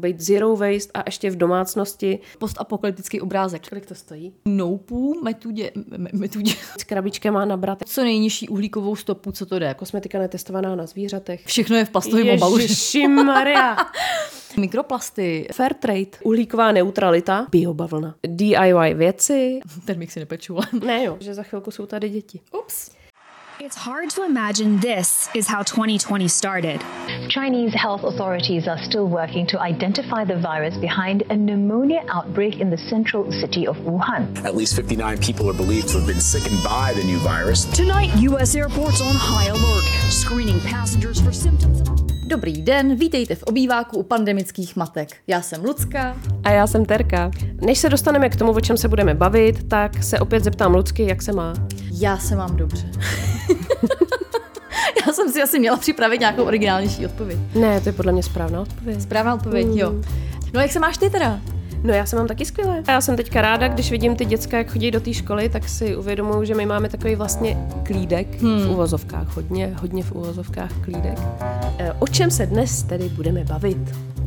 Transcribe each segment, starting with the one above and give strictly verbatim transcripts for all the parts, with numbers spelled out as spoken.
Být zero waste a ještě v domácnosti. Postapokalyptický obrázek. Kolik to stojí? No-poo metodě. metodě. S krabičkem má nabrat co nejnižší uhlíkovou stopu, co to jde. Kosmetika netestovaná na zvířatech. Všechno je v plastovém obalu. Ježišimaria. Mikroplasty. Fair trade. Uhlíková neutralita. Biobavlna. D I Y věci. Ten mix si nepeču. Ne jo, že za chvilku jsou tady děti. Ups. It's hard to imagine this is how twenty twenty started. Chinese health authorities are still working to identify the virus behind a pneumonia outbreak in the central city of Wuhan. At least fifty-nine people are believed to have been sickened by the new virus. Tonight, U S airports on high alert, screening passengers for symptoms. Dobrý den, vítejte v obýváku u pandemických matek. Já jsem Lucka. A já jsem Terka. Než se dostaneme k tomu, o čem se budeme bavit, tak se opět zeptám Lucky, jak se má. Já se mám dobře. Já jsem si asi měla připravit nějakou originálnější odpověď. Ne, to je podle mě správná odpověď. Správná odpověď, mm. jo. No jak se máš ty teda? No já se mám taky skvěle. Já jsem teďka ráda, když vidím ty děcka, jak chodí do té školy, tak si uvědomuju, že my máme takový vlastně klídek hmm. v uvozovkách. Hodně, hodně v uvozovkách klídek. O čem se dnes tedy budeme bavit?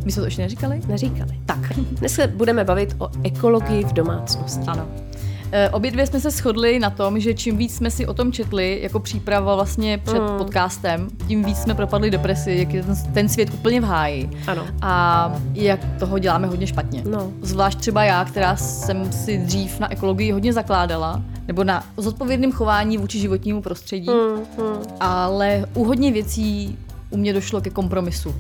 My jsme to ještě neříkali? Neříkali. Tak, dnes se budeme bavit o ekologii v domácnosti. Ano. Obě dvě jsme se shodli na tom, že čím víc jsme si o tom četli, jako příprava vlastně před mm. podcastem, tím víc jsme propadli depresi, jak je ten svět úplně v háji. Ano. A jak toho děláme hodně špatně. No. Zvlášť třeba já, která jsem si dřív na ekologii hodně zakládala, nebo na zodpovědném chování vůči životnímu prostředí, mm, mm. ale u hodně věcí u mě došlo ke kompromisu.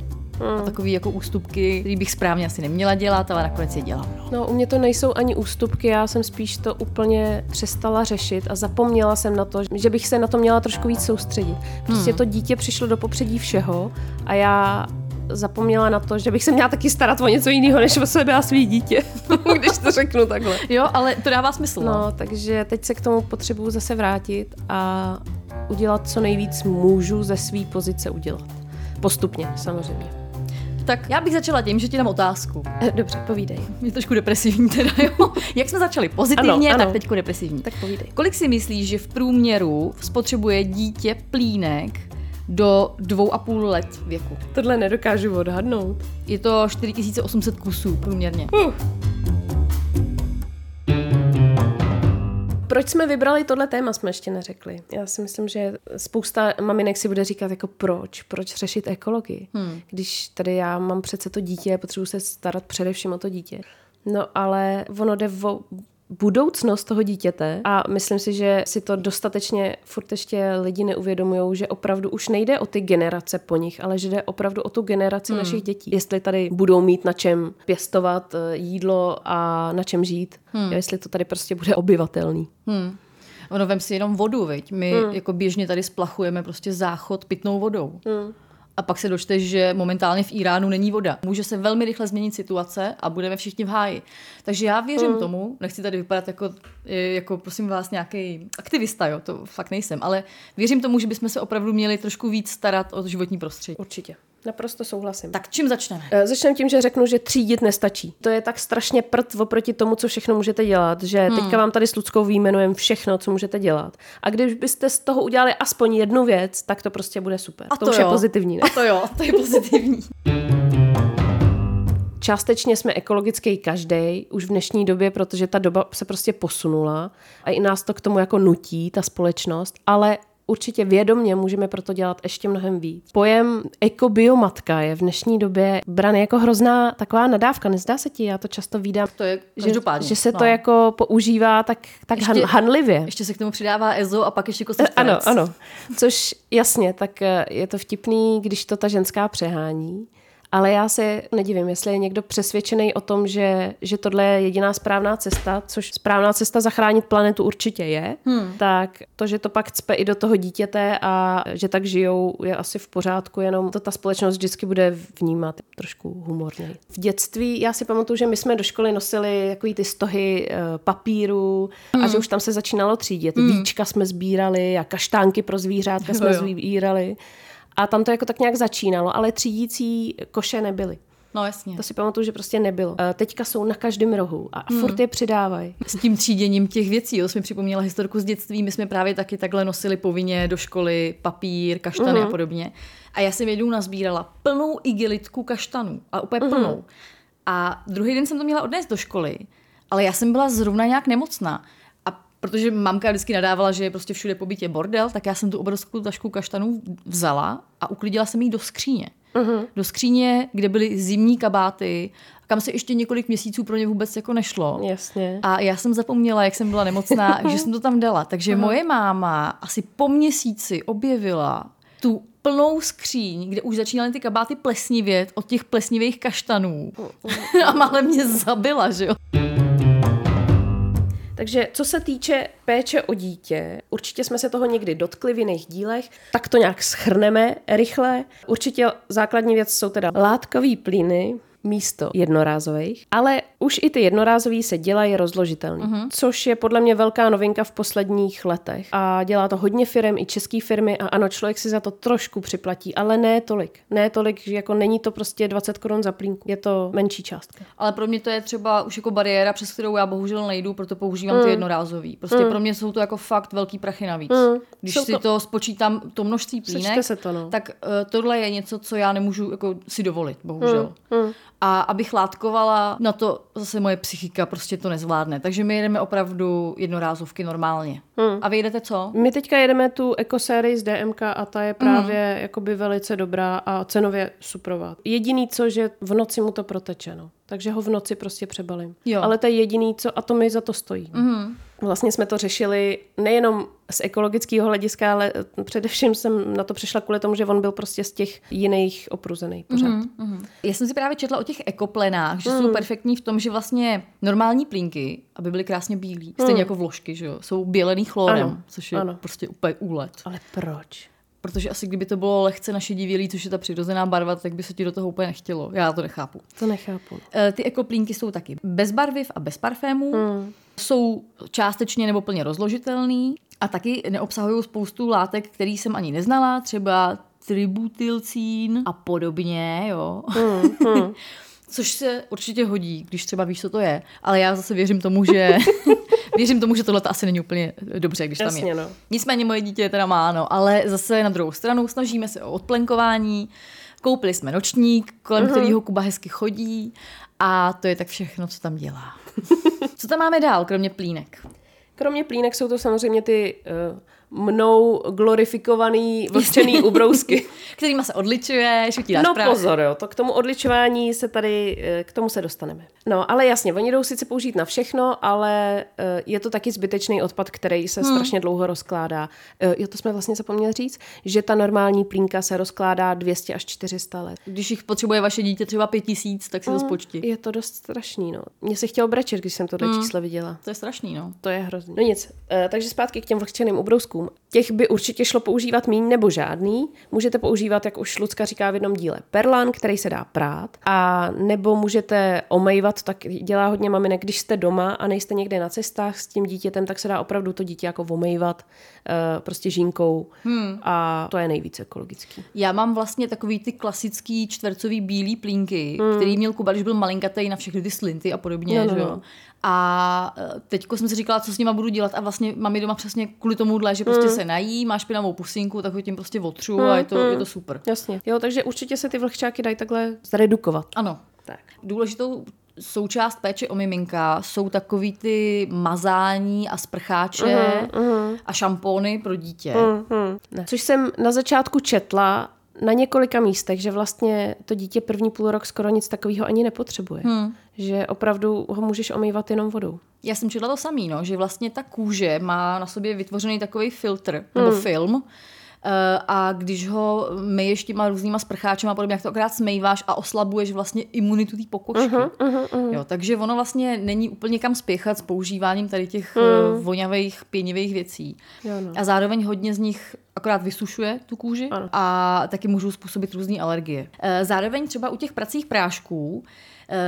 A takový jako ústupky, který bych správně asi neměla dělat, ale nakonec je dělám. No. no, u mě to nejsou ani ústupky, já jsem spíš to úplně přestala řešit a zapomněla jsem na to, že bych se na to měla trošku víc soustředit. Prostě hmm. to dítě přišlo do popředí všeho a já zapomněla na to, že bych se měla taky starat o něco jiného, než o sebe a svý dítě, když to řeknu takhle. Jo, ale to dává smysl. No, no, takže teď se k tomu potřebuju zase vrátit a udělat co nejvíc můžu ze své pozice udělat. Postupně, samozřejmě. Tak já bych začala tím, že ti dám otázku. Dobře, povídej. Je trošku depresivní teda, jo. Jak jsme začali pozitivně, ano, ano. tak teďko depresivní. Tak povídej. Kolik si myslíš, že v průměru spotřebuje dítě plínek do dvou a půl let věku? Tohle nedokážu odhadnout. Je to čtyři tisíce osm set kusů průměrně. Uh. Proč jsme vybrali tohle téma, jsme ještě neřekli. Já si myslím, že spousta maminek si bude říkat, jako proč, proč řešit ekologii, hmm. když tady já mám přece to dítě, potřebuji se starat především o to dítě. No ale ono jde o budoucnost toho dítěte a myslím si, že si to dostatečně furt ještě lidi neuvědomujou, že opravdu už nejde o ty generace po nich, ale že jde opravdu o tu generaci hmm. našich dětí. Jestli tady budou mít na čem pěstovat jídlo a na čem žít, hmm. jestli to tady prostě bude obyvatelný. Hmm. Ono vem si jenom vodu, viď? My hmm. jako běžně tady splachujeme prostě záchod pitnou vodou. Hmm. A pak se dočteš, že momentálně v Iránu není voda. Může se velmi rychle změnit situace a budeme všichni v háji. Takže já věřím mm. tomu, nechci tady vypadat jako, jako prosím vás, nějaký aktivista, jo, to fakt nejsem, ale věřím tomu, že bychom se opravdu měli trošku víc starat o životní prostředí. Určitě. Naprosto souhlasím. Tak čím začneme? Začneme tím, že řeknu, že třídit nestačí. To je tak strašně prd oproti tomu, co všechno můžete dělat, že hmm. teďka vám tady s Luckou výjmenujeme všechno, co můžete dělat. A když byste z toho udělali aspoň jednu věc, tak to prostě bude super. A to, to už jo. je pozitivní, ne? A to jo, to je pozitivní. Částečně jsme ekologický každej už v dnešní době, protože ta doba se prostě posunula a i nás to k tomu jako nutí, ta společnost, ale určitě vědomě můžeme proto dělat ještě mnohem víc. Pojem ekobiomatka je v dnešní době bran jako hrozná taková nadávka. Nezdá se ti? Já to často vídám, to je že, že se no. to jako používá tak, tak ještě, hanlivě. Ještě se k tomu přidává E Z O a pak ještě kostrčenec. Ano, ano. Což jasně, tak je to vtipný, když to ta ženská přehání. Ale já se nedivím, jestli je někdo přesvědčený o tom, že, že tohle je jediná správná cesta, což správná cesta zachránit planetu určitě je, hmm. tak to, že to pak cpe i do toho dítěte a že tak žijou, je asi v pořádku, jenom to ta společnost vždycky bude vnímat trošku humorně. V dětství já si pamatuju, že my jsme do školy nosili takový ty stohy papíru hmm. a že už tam se začínalo třídit. Hmm. Víčka jsme sbírali a kaštánky pro zvířátka jo, jsme jo. sbírali. A tam to jako tak nějak začínalo, ale třídící koše nebyly. No jasně. To si pamatuju, že prostě nebylo. Teďka jsou na každém rohu a hmm. furt je přidávají. S tím tříděním těch věcí, jo, jsi mi připomněla historku z dětství, my jsme právě taky takhle nosili povinně do školy papír, kaštany mm-hmm. a podobně. A já jsem jednou nazbírala plnou igelitku kaštanů, a úplně plnou. Mm-hmm. A druhý den jsem to měla odnést do školy, ale já jsem byla zrovna nějak nemocná. Protože mamka vždycky nadávala, že je prostě všude po bytě bordel, tak já jsem tu obrovskou tašku kaštanů vzala a uklidila jsem ji do skříně. Uh-huh. Do skříně, kde byly zimní kabáty, kam se ještě několik měsíců pro ně vůbec jako nešlo. Jasně. A já jsem zapomněla, jak jsem byla nemocná, že jsem to tam dala. Takže uh-huh. moje máma asi po měsíci objevila tu plnou skříň, kde už začínaly ty kabáty plesnivět od těch plesnivých kaštanů. Uh-huh. A mále mě zabila, že jo. Takže co se týče péče o dítě, určitě jsme se toho někdy dotkli v jiných dílech, tak to nějak shrneme rychle. Určitě základní věc jsou teda látkový plyny místo jednorázových, ale už i ty jednorázový se dělají rozložitelný, uh-huh. což je podle mě velká novinka v posledních letech. A dělá to hodně firem, i české firmy a ano, člověk si za to trošku připlatí, ale ne tolik. Ne tolik, jako není to prostě dvacet korun za plínku, je to menší částka. Ale pro mě to je třeba už jako bariéra, přes kterou já bohužel nejdu, proto používám mm. ty jednorázový. Prostě mm. pro mě jsou to jako fakt velký prachy navíc. Mm. Když jsou si to... to spočítám to množství plínek, se to, no. tak uh, tohle je něco, co já nemůžu jako si dovolit, bohužel. Mm. Mm. A abych látkovala, na to zase moje psychika prostě to nezvládne. Takže my jedeme opravdu jednorázovky normálně. Hmm. A vy jedete co? My teďka jedeme tu ekosérii z D M K a ta je právě hmm. jakoby velice dobrá a cenově suprová. Jediný co, že v noci mu to proteče, no. Takže ho v noci prostě přebalím. Jo. Ale to je jediný co a to mi za to stojí. Hmm. Vlastně jsme to řešili nejenom z ekologického hlediska, ale především jsem na to přišla kvůli tomu, že on byl prostě z těch jiných opruzený pořád. Mm, mm. Já jsem si právě četla o těch ekoplenách, že mm. jsou perfektní v tom, že vlastně normální plínky, aby byly krásně bílý, stejně mm. jako vložky, že jo, jsou bělený chlorem, ano, což je ano. prostě úplně úlet. Ale proč? Protože asi kdyby to bylo lehce našedivělý, což je ta přirozená barva, tak by se ti do toho úplně nechtělo. Já to nechápu. To nechápu. E, ty ekoplínky jsou taky bez barviv a bez parfémů. Mm. Jsou částečně nebo plně rozložitelný a taky neobsahují spoustu látek, který jsem ani neznala, třeba tributylcín a podobně, jo. Mm, mm. Což se určitě hodí, když třeba víš, co to je, ale já zase věřím tomu, že věřím tomu, že tohle asi není úplně dobře, když jasně, tam je. No. Nicméně moje dítě teda má, no, ale zase na druhou stranu snažíme se o odplenkování. Koupili jsme nočník, kolem mm-hmm. kterého Kuba hezky chodí a to je tak všechno, co tam dělá. Co tam máme dál, kromě plínek? Kromě plínek jsou to samozřejmě ty uh, mnou glorifikovaný vlhčený ubrousky. Kterýma se odličuješ, ti dáš no práci. Pozor, jo, to k tomu odličování se tady, k tomu se dostaneme. No, ale jasně, oni jdou sice použít na všechno, ale uh, je to taky zbytečný odpad, který se hmm. strašně dlouho rozkládá. Uh, jo, to jsme vlastně zapomněli říct, že ta normální plínka se rozkládá dvě stě až čtyři sta let. Když jich potřebuje vaše dítě třeba pět tisíc, tak si hmm, to spočti. Je to dost strašný, no. Mně se chtělo brečet, když jsem tohle hmm. číslo viděla. To je strašný, no. To je hrozný. No nic, takže zpátky k těm vlhčeným ubrouskům. Těch by určitě šlo používat míň nebo žádný. Můžete používat, jak už Lucka říká v jednom díle, perlán, který se dá prát, a nebo můžete omejvat, tak dělá hodně maminek, když jste doma a nejste někde na cestách s tím dítětem, tak se dá opravdu to dítě jako omejvat prostě žínkou hmm. a to je nejvíce ekologický. Já mám vlastně takový ty klasický čtvercový bílý plínky, hmm. který měl Kuba, když byl malinkatej, na všechny ty slinty a podobně, no, no, že jo. A teďko jsem si říkala, co s nima budu dělat a vlastně mám je doma přesně kvůli tomuhle, že prostě mm. se nají, má špinavou pusinku, tak ho tím prostě otřu mm, a je to, mm. je to super. Jasně. Jo, takže určitě se ty vlhčáky dají takhle zredukovat. Ano. Tak. Důležitou součást péče o miminka jsou takový ty mazání a sprcháče mm, mm. a šampóny pro dítě. Mm, mm. Což jsem na začátku četla na několika místech, že vlastně to dítě první půl rok skoro nic takového ani nepotřebuje. Hmm. Že opravdu ho můžeš omývat jenom vodou. Já jsem četla to samý, no, že vlastně ta kůže má na sobě vytvořený takový filtr hmm. nebo film, a když ho myješ těma různýma sprcháčema a podobně, jak to okrát smejváš a oslabuješ vlastně imunitu té pokožky. Uh-huh, uh-huh. Jo, takže ono vlastně není úplně kam spěchat s používáním tady těch uh-huh. voňavých, pěnivých věcí. Jo, no. A zároveň hodně z nich akorát vysušuje tu kůži ano. a taky můžou způsobit různé alergie. Zároveň třeba u těch pracích prášků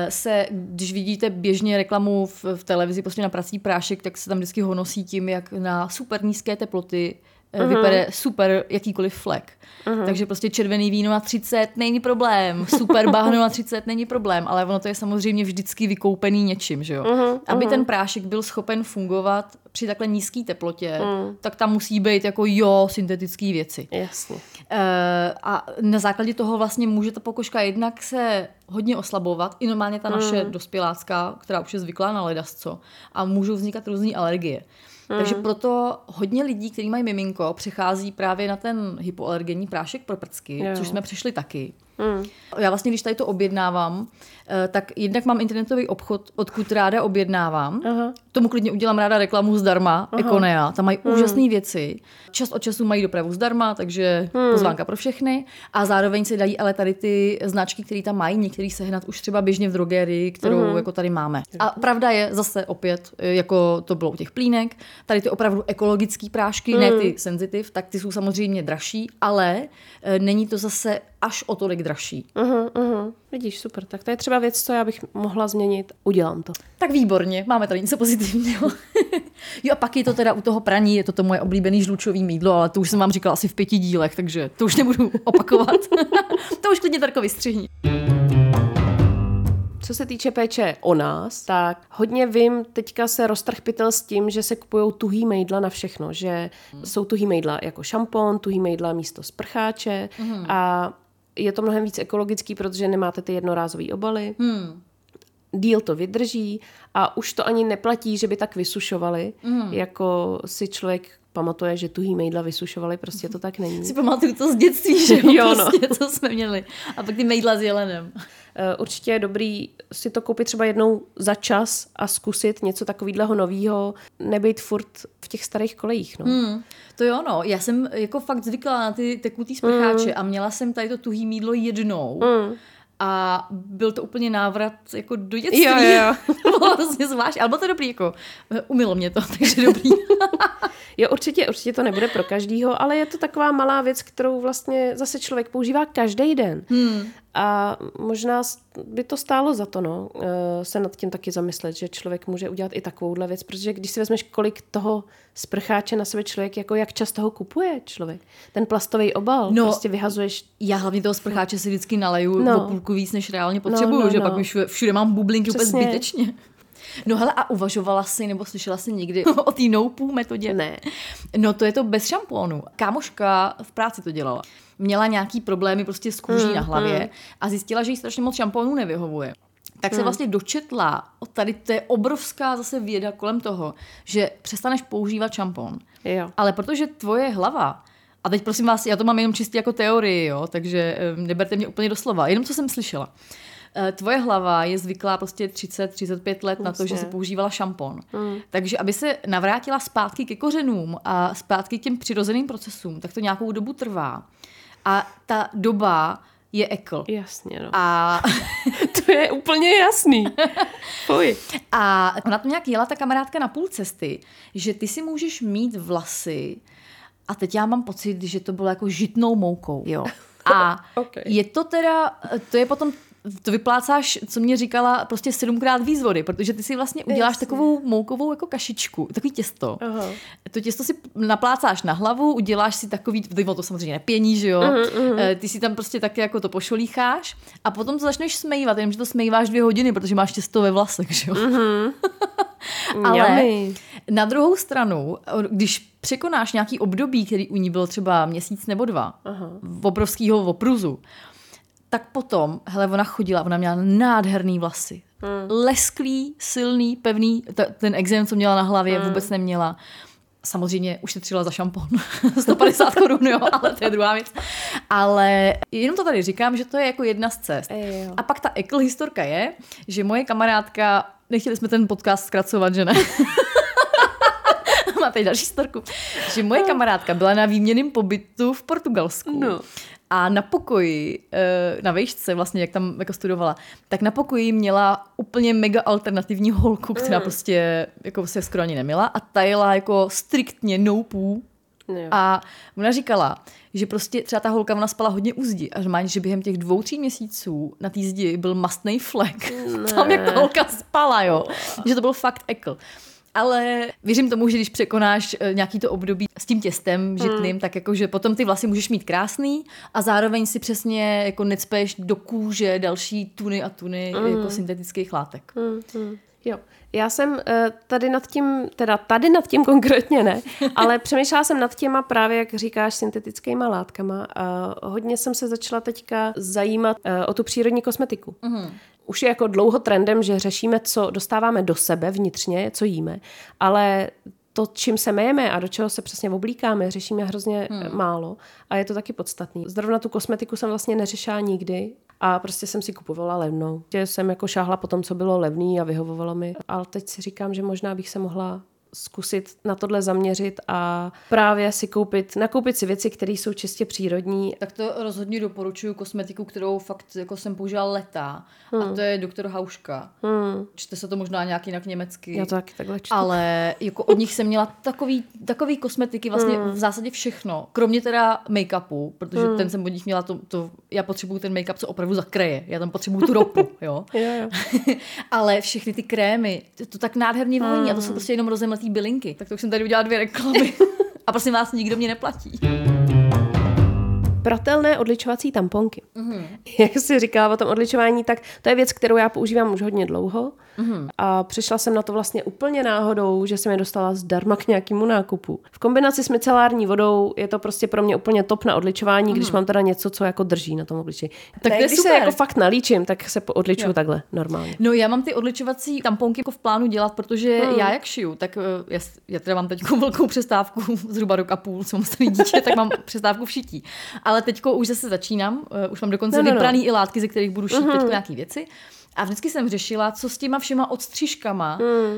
se, když vidíte běžně reklamu v, v televizi prostě na prací prášek, tak se tam vždycky honosí tím, jak na super nízké teploty uh-huh. vypere super jakýkoliv flek. Uh-huh. Takže prostě červený víno na třicet není problém, super bahno na třicet není problém, ale ono to je samozřejmě vždycky vykoupený něčím, že jo. Uh-huh. Aby ten prášek byl schopen fungovat při takhle nízké teplotě, uh-huh. tak tam musí být jako jo, syntetické věci. Jasně. A na základě toho vlastně může ta pokožka jednak se hodně oslabovat, i normálně ta naše mm. dospělácká, která už je zvyklá na ledasco, a můžou vznikat různé alergie. Mm. Takže proto hodně lidí, kteří mají miminko, přechází právě na ten hypoalergenní prášek pro prcky, jo. což jsme přišli taky. Mm. Já vlastně, když tady to objednávám, tak jednak mám internetový obchod, odkud ráda objednávám. Uh-huh. Tomu klidně udělám ráda reklamu zdarma, uh-huh. Econea. Tam mají uh-huh. úžasné věci. Čas od času mají dopravu zdarma, takže uh-huh. pozvánka pro všechny. A zároveň se dají ale tady ty značky, které tam mají, některý sehnat už třeba běžně v drogérii, kterou uh-huh. jako tady máme. A pravda je zase opět, jako to bylo u těch plínek, tady ty opravdu ekologické prášky, uh-huh. ne ty sensitive, tak ty jsou samozřejmě dražší, ale není to zase až o tolik dražší. Uhum, uhum. Vidíš, super. Tak to je třeba věc, co já bych mohla změnit. Udělám to. Tak výborně. Máme tady něco pozitivního. Jo a pak je to teda u toho praní, je to to moje oblíbené žlučové mýdlo, ale to už jsem vám říkala asi v pěti dílech, takže to už nebudu opakovat. To už klidně Tarko vystřihni. Co se týče péče o nás, tak hodně vím, teďka se roztrhl pytel s tím, že se kupujou tuhý mejdla na všechno, že hmm. jsou tuhý mejdla jako šampon, tuhý mejdla místo sprcháče hmm. a je to mnohem víc ekologický, protože nemáte ty jednorázové obaly. Hmm. Díl to vydrží a už to ani neplatí, že by tak vysušovali, hmm. jako si člověk pamatuje, že tuhý mejdla vysušovali, prostě to tak není. Si pamatuju to z dětství, že jo, prostě no. to jsme měli. A pak ty mejdla s jelenem. Určitě je dobrý si to koupit třeba jednou za čas a zkusit něco takového nového, nebejt furt v těch starých kolejích. No. Hmm, to jo, no. Já jsem jako fakt zvykla na ty tekutý sprcháče hmm. a měla jsem tady to tuhý mýdlo jednou. Hmm. A byl to úplně návrat jako do dětství. Jo, jo. Bylo vlastně zvlášť, ale bylo to dobrý, jako umylo mě to, takže dobrý. Jo, určitě, určitě to nebude pro každýho, ale je to taková malá věc, kterou vlastně zase člověk používá každý den. Hmm. A možná by to stálo za to, no, se nad tím taky zamyslet, že člověk může udělat i takovouhle věc, protože když si vezmeš, kolik toho sprcháče na sebe člověk, jako jak často ho kupuje člověk. Ten plastový obal, no, prostě vyhazuješ. Já hlavně toho sprcháče si vždycky naleju no. o půlku víc, než reálně potřebuju, no, no, že no. pak mi všude, všude mám bublinky úplně zbytečně. No hele, a uvažovala jsi nebo slyšela jsi někdy o té no-poo metodě? Ne. No to je to bez šampónu. Kámoška v práci to dělala. Měla nějaký problémy prostě s kůží mm, na hlavě mm. a zjistila, že jí strašně moc šampónů nevyhovuje. Tak mm. se vlastně dočetla, tady to je obrovská zase věda kolem toho, že přestaneš používat šampón. Jo. Ale protože tvoje hlava, a teď prosím vás, já to mám jenom čistě jako teorii, jo, takže neberte mě úplně do slova, jenom co jsem slyšela. Tvoje hlava je zvyklá prostě třicet až třicet pět let na to, že si používala šampon. Mm. Takže aby se navrátila zpátky ke kořenům a zpátky k těm přirozeným procesům, tak to nějakou dobu trvá. A ta doba je ekl. Jasně, no. A to je úplně jasný. Poj. A ona to nějak jela ta kamarádka na půl cesty, že ty si můžeš mít vlasy a teď já mám pocit, že to bylo jako žitnou moukou. Jo. A okay. je to teda, to je potom to vyplácáš, co mě říkala, prostě sedmkrát víc vody, protože ty si vlastně uděláš Jasně. takovou moukovou jako kašičku, takový těsto. Aha. To těsto si naplácáš na hlavu, uděláš si takový, to samozřejmě nepění, že jo, uh-huh, uh-huh. ty si tam prostě taky jako to pošolícháš a potom to začneš smejvat, jenomže to smejváš dvě hodiny, protože máš těsto ve vlasech, že jo. Uh-huh. Ale na druhou stranu, když překonáš nějaký období, který u ní bylo třeba měsíc nebo dva, uh-huh. obrovskýho opruzu, tak potom, hele, ona chodila, ona měla nádherný vlasy. Hmm. Lesklý, silný, pevný, t- ten exém, co měla na hlavě, hmm. vůbec neměla. Samozřejmě ušetřila za šampon sto padesát korun, jo, ale to je druhá věc. Ale jenom to tady říkám, že to je jako jedna z cest. Ej, a pak ta ekl historka je, že moje kamarádka, nechtěli jsme ten podcast zkracovat, že ne? teď další storku, že moje kamarádka byla na výměnném pobytu v Portugalsku. No. A na pokoji, na vejšce vlastně, jak tam jako studovala, tak na pokoji měla úplně mega alternativní holku, která prostě jako se skoro ani neměla a tajela jako striktně no-poo. No. A ona říkala, že prostě třeba ta holka, ona spala hodně u zdi a že má, že během těch dvou, tří měsíců na té zdi byl mastnej flek. Ne. Tam jak ta holka spala, jo. Že to byl fakt ekl. Ale věřím tomu, že když překonáš nějaký to období s tím těstem žitným, hmm. tak jakože potom ty vlasy můžeš mít krásný a zároveň si přesně jako necpeš do kůže další tuny a tuny hmm. jako syntetických látek. Hmm. Hmm. Jo. Já jsem tady nad tím, teda tady nad tím konkrétně ne, ale přemýšlela jsem nad těma právě, jak říkáš, syntetickýma látkama a hodně jsem se začala teďka zajímat o tu přírodní kosmetiku. Mm. Už je jako dlouho trendem, že řešíme, co dostáváme do sebe vnitřně, co jíme, ale to, čím se myjeme a do čeho se přesně oblíkáme, řešíme hrozně hmm. málo a je to taky podstatný. Zrovna tu kosmetiku jsem vlastně neřešila nikdy a prostě jsem si kupovala levnou. Tě jsem jako šáhla po tom, co bylo levný a vyhovovalo mi. Ale teď si říkám, že možná bych se mohla zkusit na tohle zaměřit a právě si koupit, nakoupit si věci, které jsou čistě přírodní. Tak to rozhodně doporučuji kosmetiku, kterou fakt jako jsem použila leta. Hmm. A to je Doktor Hauschka. Hmm. Čte se to možná nějak jinak německy. Já to taky takhle čtu. Ale jako od nich jsem měla takový, takový kosmetiky vlastně hmm. v zásadě všechno. Kromě teda make-upu, protože hmm. ten jsem od nich měla to, to já potřebuju ten make-up, co opravdu zakreje. Já tam potřebuju tu ropu, jo. jo, jo. Ale všechny ty krémy, to, to tak nádherně voní hmm. a to jsou prostě jenom rozemletý bylinky. Tak to už jsem tady udělala dvě reklamy. A prosím vás, nikdo mě neplatí. Pratelné odličovací tamponky. Mm-hmm. Jak jsi říkala o tom odličování, tak to je věc, kterou já používám už hodně dlouho. Mm-hmm. A přišla jsem na to vlastně úplně náhodou, že jsem je dostala zdarma k nějakému nákupu. V kombinaci s micelární vodou je to prostě pro mě úplně top na odličování, mm-hmm. když mám teda něco, co jako drží na tom obličeji. Tak ne, to je když super. Se jako fakt nalíčím, tak se odličuju jo. takhle normálně. No já mám ty odličovací tamponky jako v plánu dělat, protože mm. já jak šiju, tak já, já teda mám teď velkou přestávku, zhruba rok a půl, co mám starý dítě, tak mám přestávku v šití. Ale teďko už zase začínám, uh, už mám dokonce no, no, vypraný no. i látky, ze kterých budu šít mm-hmm. teďko nějaký věci. A vždycky jsem řešila, co s těma všema odstřižkama mm.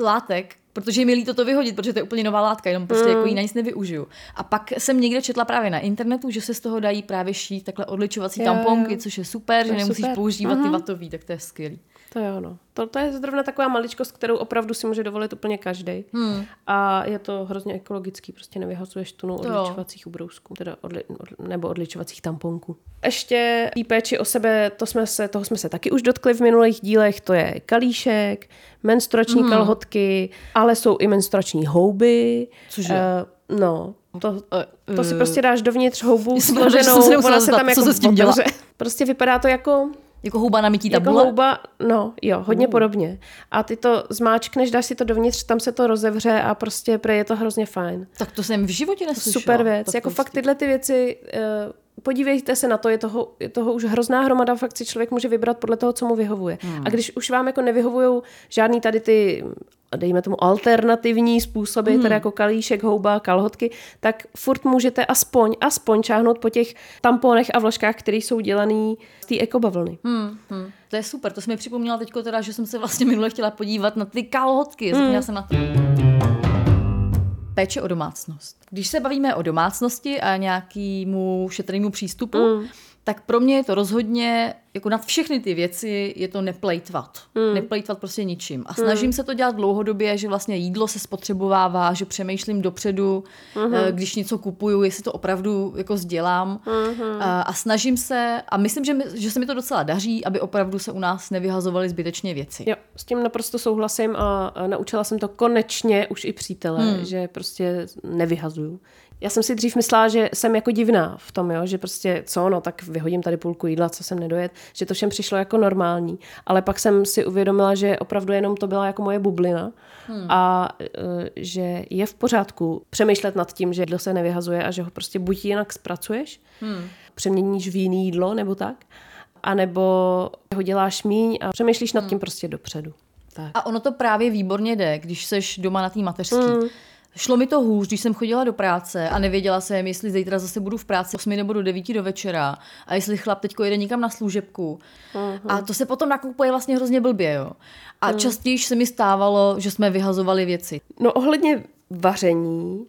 uh, látek, protože je mi líto to vyhodit, protože to je úplně nová látka, jenom prostě mm. jako ji na nic nevyužiju. A pak jsem někde četla právě na internetu, že se z toho dají právě šít takhle odličovací jo, tamponky, což je super, že je nemusíš super. používat mm-hmm. ty vatový, tak to je skvělý. To je ono. To, to je zrovna taková maličkost, kterou opravdu si může dovolit úplně každej. Hmm. A je to hrozně ekologický, prostě nevyhazuješ tunu odličovacích ubrousků, teda odli, od, nebo odličovacích tamponků. Ještě té péči o sebe, to jsme se, toho jsme se taky už dotkli v minulých dílech, to je kalíšek, menstruační hmm. kalhotky, ale jsou i menstruační houby. Cože? Uh, no, to, to si prostě dáš dovnitř houbu složenou, se ona se tam jako otevře. Prostě vypadá to jako... Jako houba na mytí tabule? Jako houba, no jo, hodně uh. podobně. A ty to zmáčkneš, dáš si to dovnitř, tam se to rozevře a prostě prej je to hrozně fajn. Tak to jsem v životě neslyšela. Super věc, tak jako prostě. Fakt tyhle ty věci, uh, podívejte se na to, je toho, je toho už hrozná hromada, fakt si člověk může vybrat podle toho, co mu vyhovuje. Hmm. A když už vám jako nevyhovujou žádný tady ty... dejme tomu alternativní způsoby, hmm. teda jako kalíšek, houba, kalhotky, tak furt můžete aspoň, aspoň čáhnout po těch tamponech a vložkách, které jsou dělané z té ekobavlny. Hmm. Hmm. To je super, to jsi mi připomněla teďko teda, že jsem se vlastně minule chtěla podívat na ty kalhotky, zapomněla hmm. jsem na to. Péče o domácnost. Když se bavíme o domácnosti a nějakému šetrnému přístupu, hmm. tak pro mě je to rozhodně, jako nad všechny ty věci, je to neplejtvat. Mm. Neplejtvat prostě ničím. A snažím mm. se to dělat dlouhodobě, že vlastně jídlo se spotřebovává, že přemýšlím dopředu, mm-hmm. když něco kupuju, jestli to opravdu jako sdělám. Mm-hmm. A, a snažím se, a myslím, že, mi, že se mi to docela daří, aby opravdu se u nás nevyhazovaly zbytečně věci. Jo, s tím naprosto souhlasím a naučila jsem to konečně už i přítele, mm. že prostě nevyhazuju. Já jsem si dřív myslela, že jsem jako divná v tom, jo, že prostě co, no tak vyhodím tady půlku jídla, co jsem nedojet, že to všem přišlo jako normální. Ale pak jsem si uvědomila, že opravdu jenom to byla jako moje bublina hmm. a že je v pořádku přemýšlet nad tím, že jídlo se nevyhazuje a že ho prostě buď jinak zpracuješ, hmm. přeměníš v jiný jídlo nebo tak, anebo ho děláš míň a přemýšlíš nad tím hmm. prostě dopředu. Tak. A ono to právě výborně jde, když seš doma na té mateřské. Hmm. Šlo mi to hůř, když jsem chodila do práce a nevěděla jsem, jestli zítra zase budu v práci osmi nebo do devíti do večera a jestli chlap teďko jede někam na služebku. Uhum. A to se potom nakupuje vlastně hrozně blbě, jo. A uhum. Častěji se mi stávalo, že jsme vyhazovali věci. No ohledně vaření,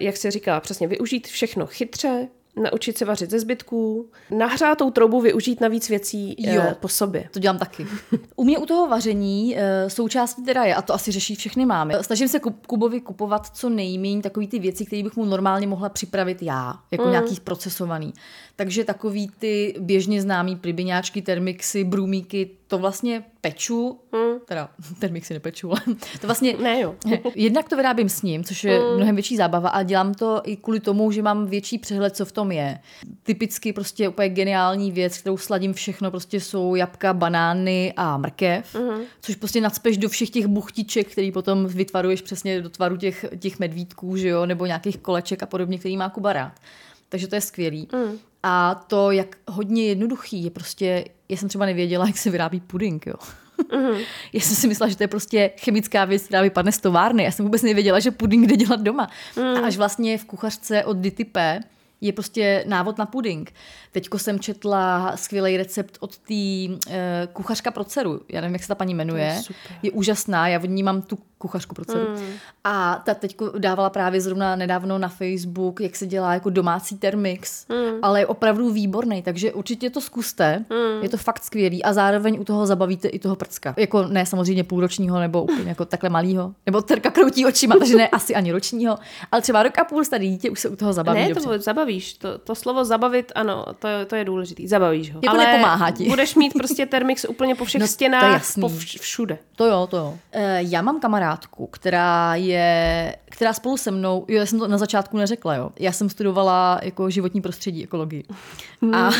jak se říká, přesně využít všechno chytře, naučit se vařit ze zbytků, nahřátou troubu využít na víc věcí jo, e, po sobě. To dělám taky. U mě u toho vaření e, součástí teda je, a to asi řeší všechny mámy, snažím se Kubovi kupovat co nejméně takový ty věci, které bych mu normálně mohla připravit já, jako mm. nějakých procesovaný. Takže takový ty běžně známý plibiňáčky, termixy, brůmíky, to vlastně peču, mm. teda termixy nepeču, ale to vlastně, ne, jo. Jednak to vyrábím s ním, což je mm. mnohem větší zábava a dělám to i kvůli tomu, že mám větší přehled, co v tom je. Typicky prostě úplně geniální věc, kterou sladím všechno, prostě jsou jabka, banány a mrkev, mm. což prostě nacpeš do všech těch buchtiček, který potom vytvaruješ přesně do tvaru těch, těch medvídků, že jo, nebo nějakých koleček a podobně, který má Kuba rád. Takže to je skvělý. Mm. A to, jak hodně jednoduchý je prostě, já jsem třeba nevěděla, jak se vyrábí puding, jo. Mm-hmm. Já jsem si myslela, že to je prostě chemická věc, která vypadne z továrny. Já jsem vůbec nevěděla, že puding jde dělat doma. Mm. A až vlastně v kuchařce od D T P je prostě návod na puding. Teďko jsem četla skvělý recept od té uh, kuchařka pro dceru. Já nevím, jak se ta paní jmenuje. Je, je úžasná, já od ní mám tu kuchařku pro dceru. Mm. A ta teďko dávala právě zrovna nedávno na Facebook, jak se dělá jako domácí termix, mm. ale je opravdu výborný, takže určitě to zkuste. Mm. Je to fakt skvělý a zároveň u toho zabavíte i toho prcka. Jako ne samozřejmě půlročního nebo úplně jako takhle malýho. Nebo Terka kroutí očima, takže ne asi ani ročního, ale třeba rok a půl starý dítě už se u toho zabaví. Ne, to zabavíš. To, to slovo zabavit, ano, to, to je důležitý. Zabavíš ho. Jako ale nepomáhá ti. Budeš mít prostě termix úplně po všech no, stěnách, po vš- všude. To jo, to jo. E, já mám kamarád, která je, která spolu se mnou, jo, já jsem to na začátku neřekla, jo. Já jsem studovala jako životní prostředí, ekologii. A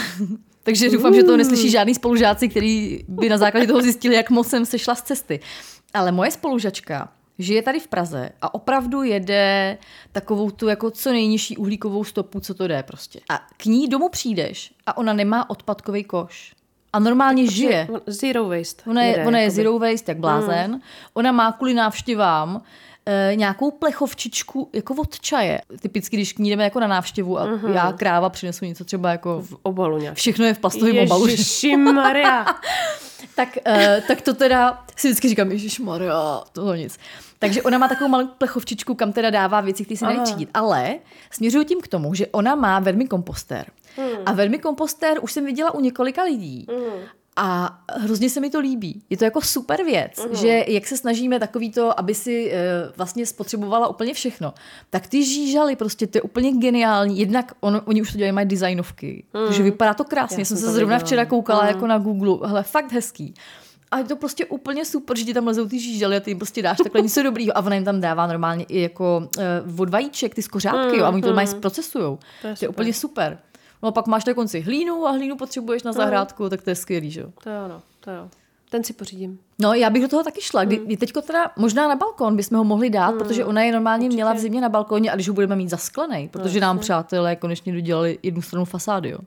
takže doufám, že to neslyší žádný spolužáci, který by na základě toho zjistili, jak moc jsem sešla z cesty. Ale moje spolužačka žije tady v Praze a opravdu jede takovou tu jako co nejnižší uhlíkovou stopu, co to jde prostě. A k ní domů přijdeš a ona nemá odpadkový koš. A normálně žije. Zero waste. Ona je, jde, ona je zero waste, jak blázen. Mm. Ona má kvůli návštěvám e, nějakou plechovčičku jako od čaje. Typicky, když k ní jdeme jako na návštěvu a mm-hmm. já kráva přinesu něco třeba jako v obalu nějak. Všechno je v plastovém obalu. Ježišmarja. tak, e, tak to teda si vždycky říkám, ježišmarja, to nic. Takže ona má takovou malou plechovčičku, kam teda dává věci, které si nejdřídit. Ale směřuju tím k tomu, že ona má vermicomposter. Hmm. A vermicomposter už jsem viděla u několika lidí. Hmm. A hrozně se mi to líbí. Je to jako super věc, hmm. že jak se snažíme takový to, aby si e, vlastně spotřebovala úplně všechno. Tak ty žížaly prostě, to je úplně geniální. Jednak on, oni už to dělají, mají designovky. Hmm. Takže vypadá to krásně. Já jsem se zrovna viděla. Včera koukala hmm. jako na Google. Hele, fakt hezký. A je to prostě úplně super, že ti tam lezou ty žížaly a ty jim prostě dáš takhle něco dobrýho. A ona jim tam dává normálně i jako e, od vajíček, ty skořápky, mm, jo, a oni to normálně mm. procesujou. To je, to je super. Úplně super. No a pak máš na konci hlínu a hlínu potřebuješ na zahrádku, mm. tak to je skvělý, že jo? To je ono, to jo. Ten si pořídím. No, já bych do toho taky šla. Kdy, mm. Teďko teda možná na balkon bychom ho mohli dát, mm. protože ona je normálně určitě měla v zimě na balkoně, a když ho budeme mít zasklenej, protože nám přátelé konečně dodělali jednu stranu fasády, jo.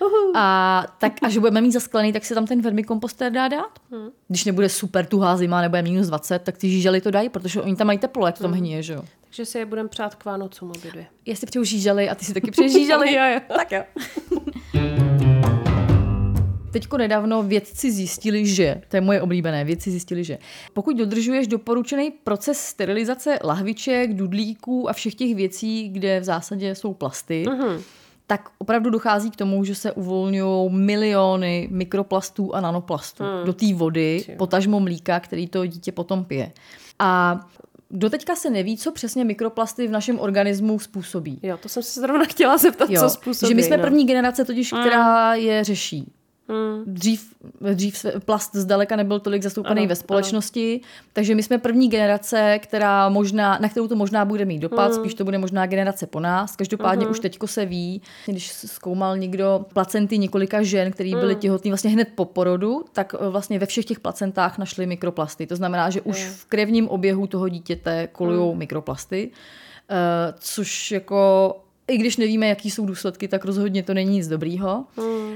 Uhu. A tak až budeme mít zasklený, tak se tam ten vermicomposter dá dát. Hmm. Když nebude super tuhá zima, nebo je minus dvacet, tak ty žížaly to dají, protože oni tam mají teplo, jak to tam hmm. hníje, že jo. Takže se je budeme přát k Vánocům obě dvě. Já si přeju žížaly a ty si taky přeješ žížaly. jo, jo. Tak jo. Teďko nedávno vědci zjistili, že, to je moje oblíbené, vědci zjistili, že pokud dodržuješ doporučený proces sterilizace lahviček, dudlíků a všech těch věcí, kde v zásadě jsou plasty, hmm. tak opravdu dochází k tomu, že se uvolňují miliony mikroplastů a nanoplastů hmm. do té vody, potažmo mlíka, který to dítě potom pije. A doteďka se neví, co přesně mikroplasty v našem organismu způsobí. Jo, to jsem se zrovna chtěla zeptat, jo, co způsobí. Že my jsme no. první generace totiž, hmm. která je řeší. Hmm. Dřív, dřív plast zdaleka nebyl tolik zastoupený ano, ve společnosti, ano. takže my jsme první generace, která možná, na kterou to možná bude mít dopad, hmm. spíš to bude možná generace po nás. Každopádně hmm. už teďko se ví, když zkoumal někdo placenty několika žen, který hmm. byly těhotný vlastně hned po porodu, tak vlastně ve všech těch placentách našli mikroplasty. To znamená, že už v krevním oběhu toho dítěte kolujou hmm. mikroplasty, což jako, i když nevíme, jaký jsou důsledky, tak rozhodně to není nic dobrýho. Hmm.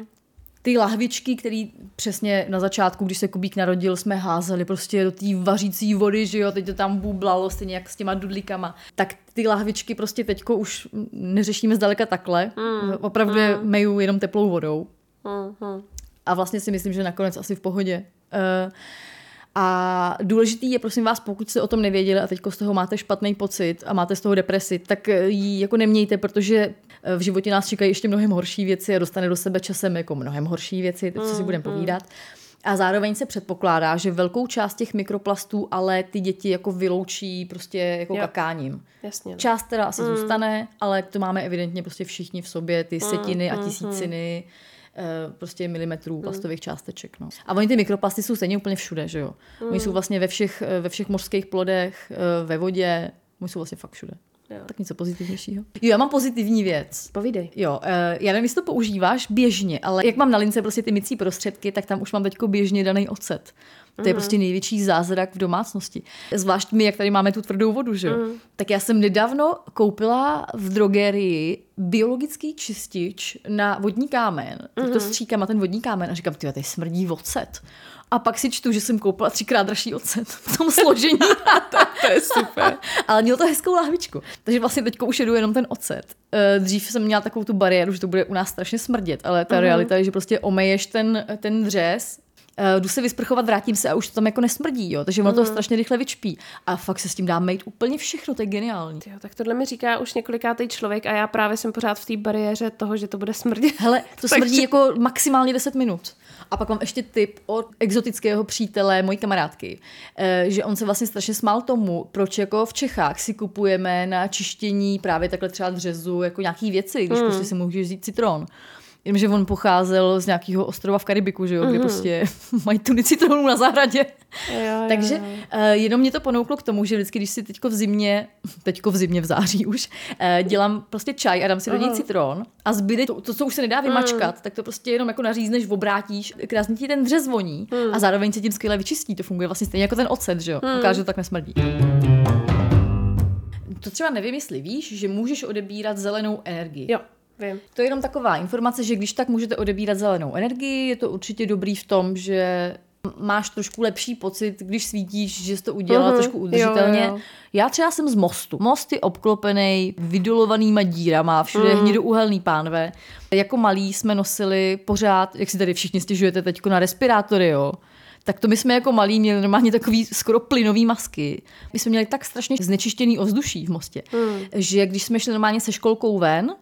Ty lahvičky, které přesně na začátku, když se Kubík narodil, jsme házeli prostě do té vařící vody, že jo, teď to tam bublalo stejně jak s těma dudlíkama. Tak ty lahvičky prostě teďko už neřešíme zdaleka takhle, mm, opravdu mm. je meju jenom teplou vodou. Mm, mm. A vlastně si myslím, že nakonec asi v pohodě. Uh, A důležitý je, prosím vás, pokud jste o tom nevěděli a teď z toho máte špatný pocit a máte z toho depresi, tak ji jako nemějte, protože v životě nás čekají ještě mnohem horší věci a dostane do sebe časem jako mnohem horší věci, co si budeme povídat. A zároveň se předpokládá, že velkou část těch mikroplastů ale ty děti jako vyloučí prostě jako jo. kakáním. Jasně. Část teda asi mm. zůstane, ale to máme evidentně prostě všichni v sobě, ty setiny mm. a tisíciny mm. prostě milimetrů plastových mm. částeček. No. A oni ty mikroplasty jsou stejně úplně všude, že jo? Mm. Oni jsou vlastně ve všech, ve všech mořských plodech, ve vodě, oni jsou vlastně fakt všude. Jo. Tak něco pozitivnějšího. Jo, já mám pozitivní věc. Povídej. Jo, já nevím, jestli to používáš běžně, ale jak mám na lince prostě ty mycí prostředky, tak tam už mám teďko běžně daný ocet. To mm. je prostě největší zázrak v domácnosti. Zvlášť my, jak tady máme tu tvrdou vodu, že jo. Mm. Tak já jsem nedávno koupila v drogerii biologický čistič na vodní kámen. Mm. Tak to stříkám a ten vodní kámen a říkám, ty, tady smrdí ocet. A pak si čtu, že jsem koupila třikrát dražší ocet v tom složení. To je super. Ale měl to hezkou láhvičku. Takže vlastně teďko už jedu jenom ten ocet. Dřív jsem měla takovou tu bariéru, že to bude u nás strašně smrdět, ale ta mm. realita je, že prostě omeješ ten, ten dřez, jdu se vysprchovat, vrátím se a už to tam jako nesmrdí, jo, takže ono mm. to strašně rychle vyčpí. A fakt se s tím dá mejt úplně všechno, to je geniální. Tyjo, tak tohle mi říká už několikátej člověk a já právě jsem pořád v té bariéře toho, že to bude smrdit. Hele, to smrdí takže... jako maximálně deset minut. A pak mám ještě tip od exotického přítele mojí kamarádky, že on se vlastně strašně smál tomu, proč jako v Čechách si kupujeme na čištění právě takhle třeba dřezu jako nějaký věci, když mm. prostě si můžeš vzít citron. Jenže on pocházel z nějakého ostrova v Karibiku, že jo, mm-hmm. kde prostě mají tuny citronů na zahradě. Jo, takže jo, jo. Uh, jenom mě to ponouklo k tomu, že vždycky, když si teďko v zimě, teďko v zimě v září už, uh, dělám prostě čaj a dám si do něj citron a zbyde to, to, co už se nedá vymačkat, mm. tak to prostě jenom jako nařízneš, obrátíš, krásně ti ten dřez voní mm. a zároveň se tím skvěle vyčistí. To funguje vlastně stejně jako ten ocet, že jo, mm. ukáže, to tak nesmrdí. To třeba nevím, jestli víš, že můžeš odebírat zelenou energii. Jo. Vím. To je jenom taková informace, že když tak můžete odebírat zelenou energii, je to určitě dobrý v tom, že máš trošku lepší pocit, když svítíš, že jsi to udělala mm-hmm. trošku udržitelně. Jo, jo. Já třeba jsem z mostu. Most je obklopený vydolovanýma dírama, všude mm. hnědouhelný pánve. Jako malí jsme nosili pořád, jak si tady všichni stěžujete teďko na respirátory, jo? Tak to my jsme jako malí měli normálně takový skoro plynový masky. My jsme měli tak strašně znečištěný ovzduší v Mostě, mm. že když jsme šli normálně se školkou ven,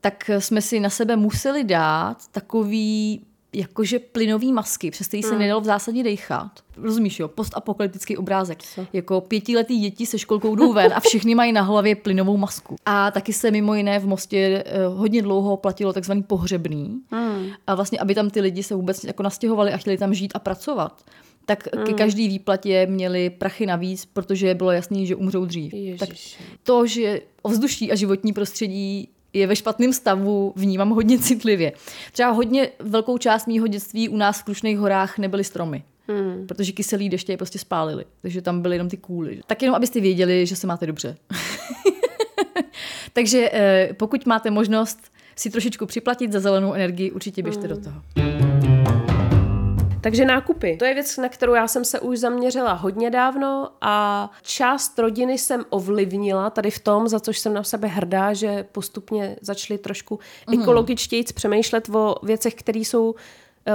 tak jsme si na sebe museli dát takový jakože plynový masky, přes který se mm. nedalo v zásadě dejchat. Rozumíš, jo? Postapokalyptický obrázek. Co? Jako pětiletý děti se školkou jdou ven a všichni mají na hlavě plynovou masku. A taky se mimo jiné v Mostě hodně dlouho platilo takzvaný pohřebný. Mm. A vlastně, aby tam ty lidi se vůbec jako nastěhovali a chtěli tam žít a pracovat, tak ke každý výplatě měli prachy navíc, protože bylo jasný, že umřou dřív. Ježiši. Tak to, že ovzduší a životní prostředí je ve špatném stavu, vnímám hodně citlivě. Třeba hodně velkou část mýho dětství u nás v Krušných horách nebyly stromy, hmm. protože kyselý deště je prostě spálili, takže tam byly jenom ty kůly. Tak jenom, abyste věděli, že se máte dobře. Takže pokud máte možnost si trošičku připlatit za zelenou energii, určitě běžte hmm. do toho. Takže nákupy. To je věc, na kterou já jsem se už zaměřila hodně dávno a část rodiny jsem ovlivnila tady v tom, za což jsem na sebe hrdá, že postupně začali trošku mm. ekologičtěji přemýšlet o věcech, které jsou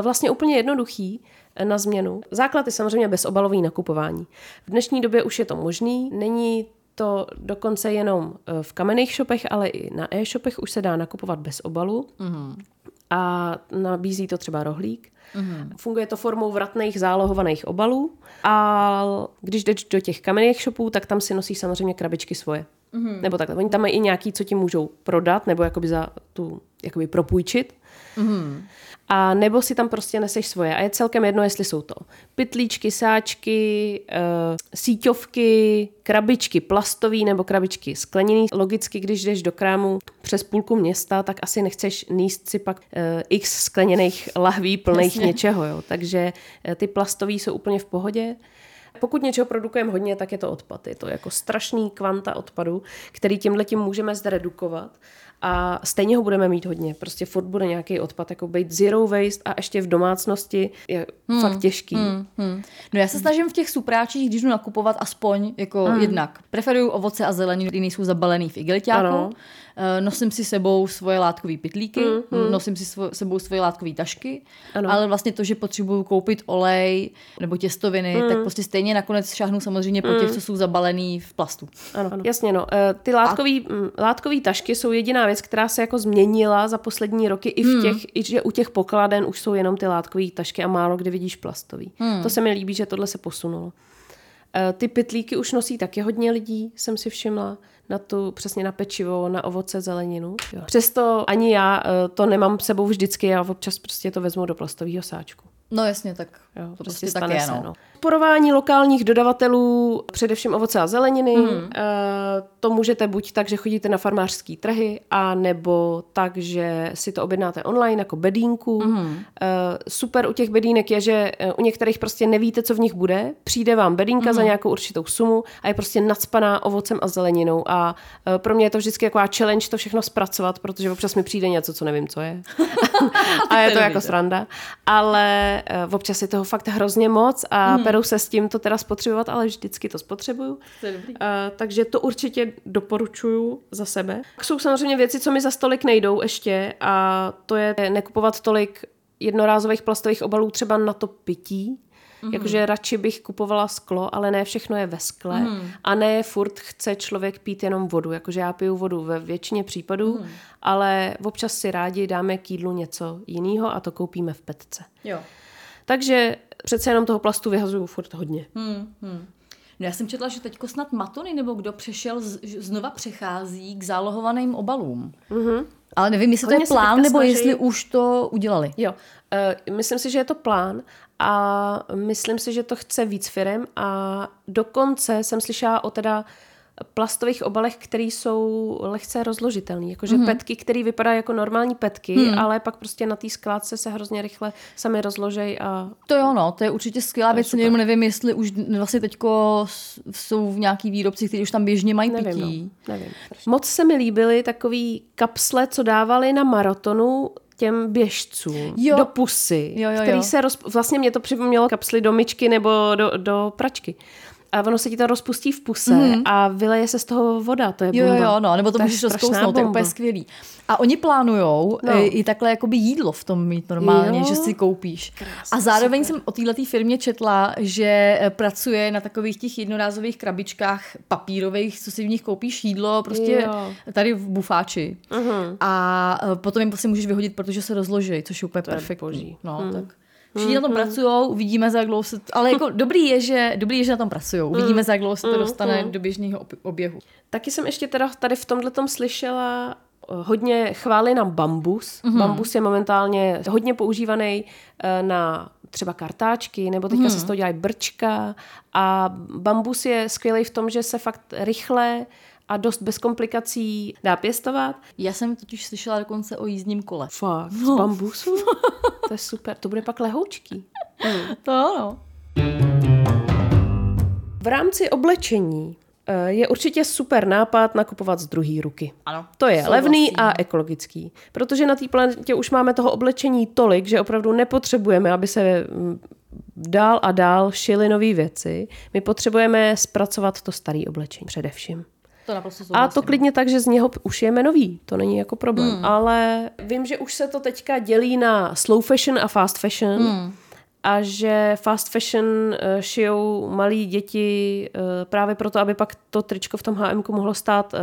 vlastně úplně jednoduchý na změnu. Základ je samozřejmě bezobalové nakupování. V dnešní době už je to možný. Není to dokonce jenom v kamenných shopech, ale i na e-shopech už se dá nakupovat bez obalu. Mm. A nabízí to třeba Rohlík. Uhum. Funguje to formou vratných zálohovaných obalů a když jdeš do těch kamenných shopů, tak tam si nosíš samozřejmě krabičky svoje. Uhum. Nebo takhle. Oni tam mají i nějaký, co ti můžou prodat nebo jakoby za tu, jakoby propůjčit. Uhum. A nebo si tam prostě neseš svoje. A je celkem jedno, jestli jsou to pytlíčky, sáčky, e, síťovky, krabičky plastový nebo krabičky skleněný. Logicky, když jdeš do krámu přes půlku města, tak asi nechceš níst si pak e, x skleněných lahví plných něčeho. Jo. Takže e, ty plastový jsou úplně v pohodě. Pokud něčeho produkujeme hodně, tak je to odpad. Je to jako strašný kvanta odpadu, který tímhletím můžeme zredukovat. a stejně ho budeme mít hodně. Prostě furt bude nějaký odpad, jako být zero waste a ještě v domácnosti je hmm. fakt těžký. Hmm. Hmm. No já se snažím v těch supráčích, když jdu nakupovat, aspoň jako hmm. jednak. Preferuju ovoce a zeleninu, které nejsou zabalený v igeliťáku. Nosím si sebou svoje látkové pytlíky, mm-hmm. nosím si svo, sebou svoje látkové tašky, ano. ale vlastně to, že potřebuju koupit olej nebo těstoviny, mm. tak prostě stejně nakonec šáhnu samozřejmě mm. po těch, co jsou zabalený v plastu. Ano, ano. Jasně, no. Ty látkový, a... látkový tašky jsou jediná věc, která se jako změnila za poslední roky i v těch, mm. i že u těch pokladen už jsou jenom ty látkové tašky a málo kdy vidíš plastový. Mm. To se mi líbí, že tohle se posunulo. Ty pytlíky už nosí taky hodně lidí, jsem si všimla. Na tu, přesně na pečivo, na ovoce, zeleninu. Jo. Přesto ani já to nemám s sebou vždycky, já občas prostě to vezmu do plastového sáčku. No jasně, tak jo, prostě, prostě stane tak je, se, no. Podporování lokálních dodavatelů, především ovoce a zeleniny, hmm. to můžete buď tak, že chodíte na farmářský trhy, a nebo tak, že si to objednáte online jako bedínku. Hmm. Super u těch bedínek je, že u některých prostě nevíte, co v nich bude, přijde vám bedínka hmm. za nějakou určitou sumu a je prostě nacpaná ovocem a zeleninou a pro mě je to vždycky jako challenge to všechno zpracovat, protože občas mi přijde něco, co nevím, co je. A je to jako sranda. Ale občas je toho fakt hrozně moc a hmm. berou se s tím to teda spotřebovat, ale vždycky to spotřebuju. To je dobrý. Uh, takže to určitě doporučuju za sebe. Jsou samozřejmě věci, co mi za stolik nejdou ještě, a to je nekupovat tolik jednorázových plastových obalů třeba na to pití. Mm-hmm. Jakože radši bych kupovala sklo, ale ne všechno je ve skle. Mm-hmm. A ne furt chce člověk pít jenom vodu. Jakože já piju vodu ve většině případů, mm-hmm. ale občas si rádi dáme k jídlu něco jiného a to koupíme v petce. Jo. Takže přece jenom toho plastu vyhazuju furt hodně. Hmm, hmm. No já jsem četla, že teďko snad Matony nebo kdo přešel, z, znova přechází k zálohovaným obalům. Mm-hmm. Ale nevím, jestli hodně to je plán, nebo snaží... jestli už to udělali. Jo, uh, myslím si, že je to plán a myslím si, že to chce víc firem a dokonce jsem slyšela o teda plastových obalech, které jsou lehce rozložitelné, jakože mm-hmm. petky, které vypadají jako normální petky, mm. ale pak prostě na té skládce se hrozně rychle sami rozložejí a... To jo, no, to je určitě skvělá věc, nevím, nevím, jestli už vlastně teďko jsou nějaký výrobci, kteří už tam běžně mají nevím, pití. No, nevím. Moc se mi líbily takový kapsle, co dávali na maratonu těm běžcům jo. do pusy, jo, jo, jo. který se roz... Vlastně mě to připomnělo kapsly do myčky nebo do, do pračky. A ono se ti to rozpustí v puse mm. a vyleje se z toho voda, to je bomba. Jo, jo, no, nebo to, to můžeš rozkousnout, to je úplně skvělý. A oni plánujou no. i takhle jakoby jídlo v tom mít normálně, jo. že si koupíš. Krásný, a zároveň super. Jsem o této firmě četla, že pracuje na takových těch jednorázových krabičkách papírových, co si v nich koupíš jídlo, prostě jo. tady v bufáči. Uh-huh. A potom jim prostě můžeš vyhodit, protože se rozloží, což je úplně to perfektní. No, hmm. tak... Všichni na tom mm-hmm. pracují, uvidíme, za jak dlouho se... Ale jako dobrý je, že, dobrý je, že na tom pracují. Uvidíme, za jak dlouho se to dostane mm-hmm. do běžného oběhu. Taky jsem ještě teda tady v tomhletom slyšela hodně chvály na bambus. Mm-hmm. Bambus je momentálně hodně používaný na třeba kartáčky, nebo teďka mm-hmm. se z toho dělají brčka. A bambus je skvělý v tom, že se fakt rychle a dost bez komplikací dá pěstovat. Já jsem totiž slyšela dokonce o jízdním kole. Fakt, no. Z bambusu? To je super, to bude pak lehoučký. Mm. To ano. V rámci oblečení je určitě super nápad nakupovat z druhé ruky. Ano. To je souhlasím. Levný a ekologický. Protože na té planetě už máme toho oblečení tolik, že opravdu nepotřebujeme, aby se... dál a dál šily nové věci. My potřebujeme zpracovat to staré oblečení především. To a to klidně tak, že z něho už je nový. To není jako problém. Mm. Ale vím, že už se to teďka dělí na slow fashion a fast fashion. Mm. A že fast fashion šijou malí děti právě proto, aby pak to tričko v tom há emku mohlo stát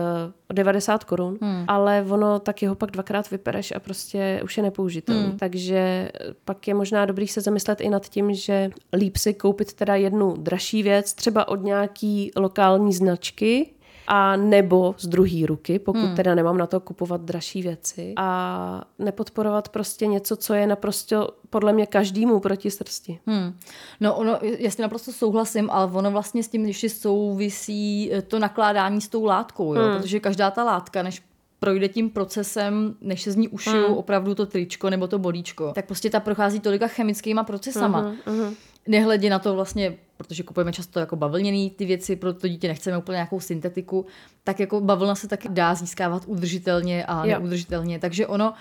devadesát korun. Hmm. Ale ono taky ho pak dvakrát vypereš a prostě už je nepoužitelný. Hmm. Takže pak je možná dobrý se zamyslet i nad tím, že líp si koupit teda jednu dražší věc, třeba od nějaký lokální značky, a nebo z druhé ruky, pokud hmm. teda nemám na to kupovat dražší věci a nepodporovat prostě něco, co je naprosto podle mě každému proti srsti. Hmm. No ono, já si naprosto souhlasím, ale ono vlastně s tím ještě souvisí to nakládání s tou látkou, jo? Hmm. Protože každá ta látka, než projde tím procesem, než se z ní ušijou hmm. opravdu to tričko nebo to bodíčko, tak prostě ta prochází tolika chemickýma procesama. Hmm, hmm. Nehledě na to vlastně protože kupujeme často jako bavlněný ty věci, pro to dítě nechceme úplně nějakou syntetiku, tak jako bavlna se taky dá získávat udržitelně a jo. neudržitelně. Takže ono,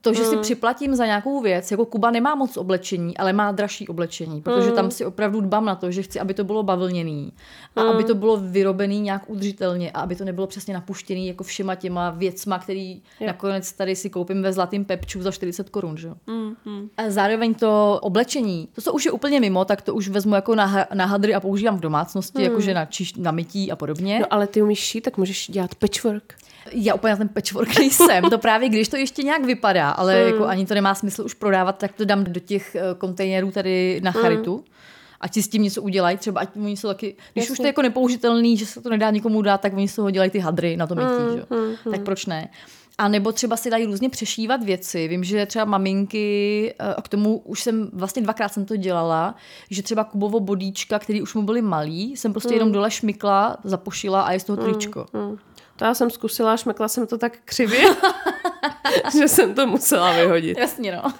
to, že mm. si připlatím za nějakou věc, jako Kuba nemá moc oblečení, ale má dražší oblečení, protože mm. tam si opravdu dbám na to, že chci, aby to bylo bavlněný a mm. aby to bylo vyrobený nějak udržitelně a aby to nebylo přesně napuštěný jako všema těma věcma, který jo. nakonec tady si koupím ve zlatým pepču za čtyřicet korun, že? Mm, mm. A zároveň to oblečení, to, co už je úplně mimo, tak to už vezmu jako na na hadry a používám v domácnosti, hmm. jakože na, čiš, na mytí a podobně. No ale ty umíš šít, tak můžeš dělat patchwork. Já úplně na ten patchwork nejsem, to právě když to ještě nějak vypadá, ale hmm. jako ani to nemá smysl už prodávat, tak to dám do těch kontejnerů tady na charitu. Hmm. A ti s tím něco udělají, třeba ať oni jsou taky, když Jasně. už to je jako nepoužitelný, že se to nedá nikomu dát, tak oni z toho dělají ty hadry na to mytí, hmm. že? Hmm. Tak proč ne? A nebo třeba si dají různě přešívat věci. Vím, že třeba maminky, a k tomu už jsem, vlastně dvakrát jsem to dělala, že třeba Kubovo bodíčka, který už mu byly malý, jsem prostě mm. jenom dole šmykla, zapošila a je z toho tričko. Mm, mm. To já jsem zkusila, šmykla jsem to tak křivě, že jsem to musela vyhodit. Jasně, no.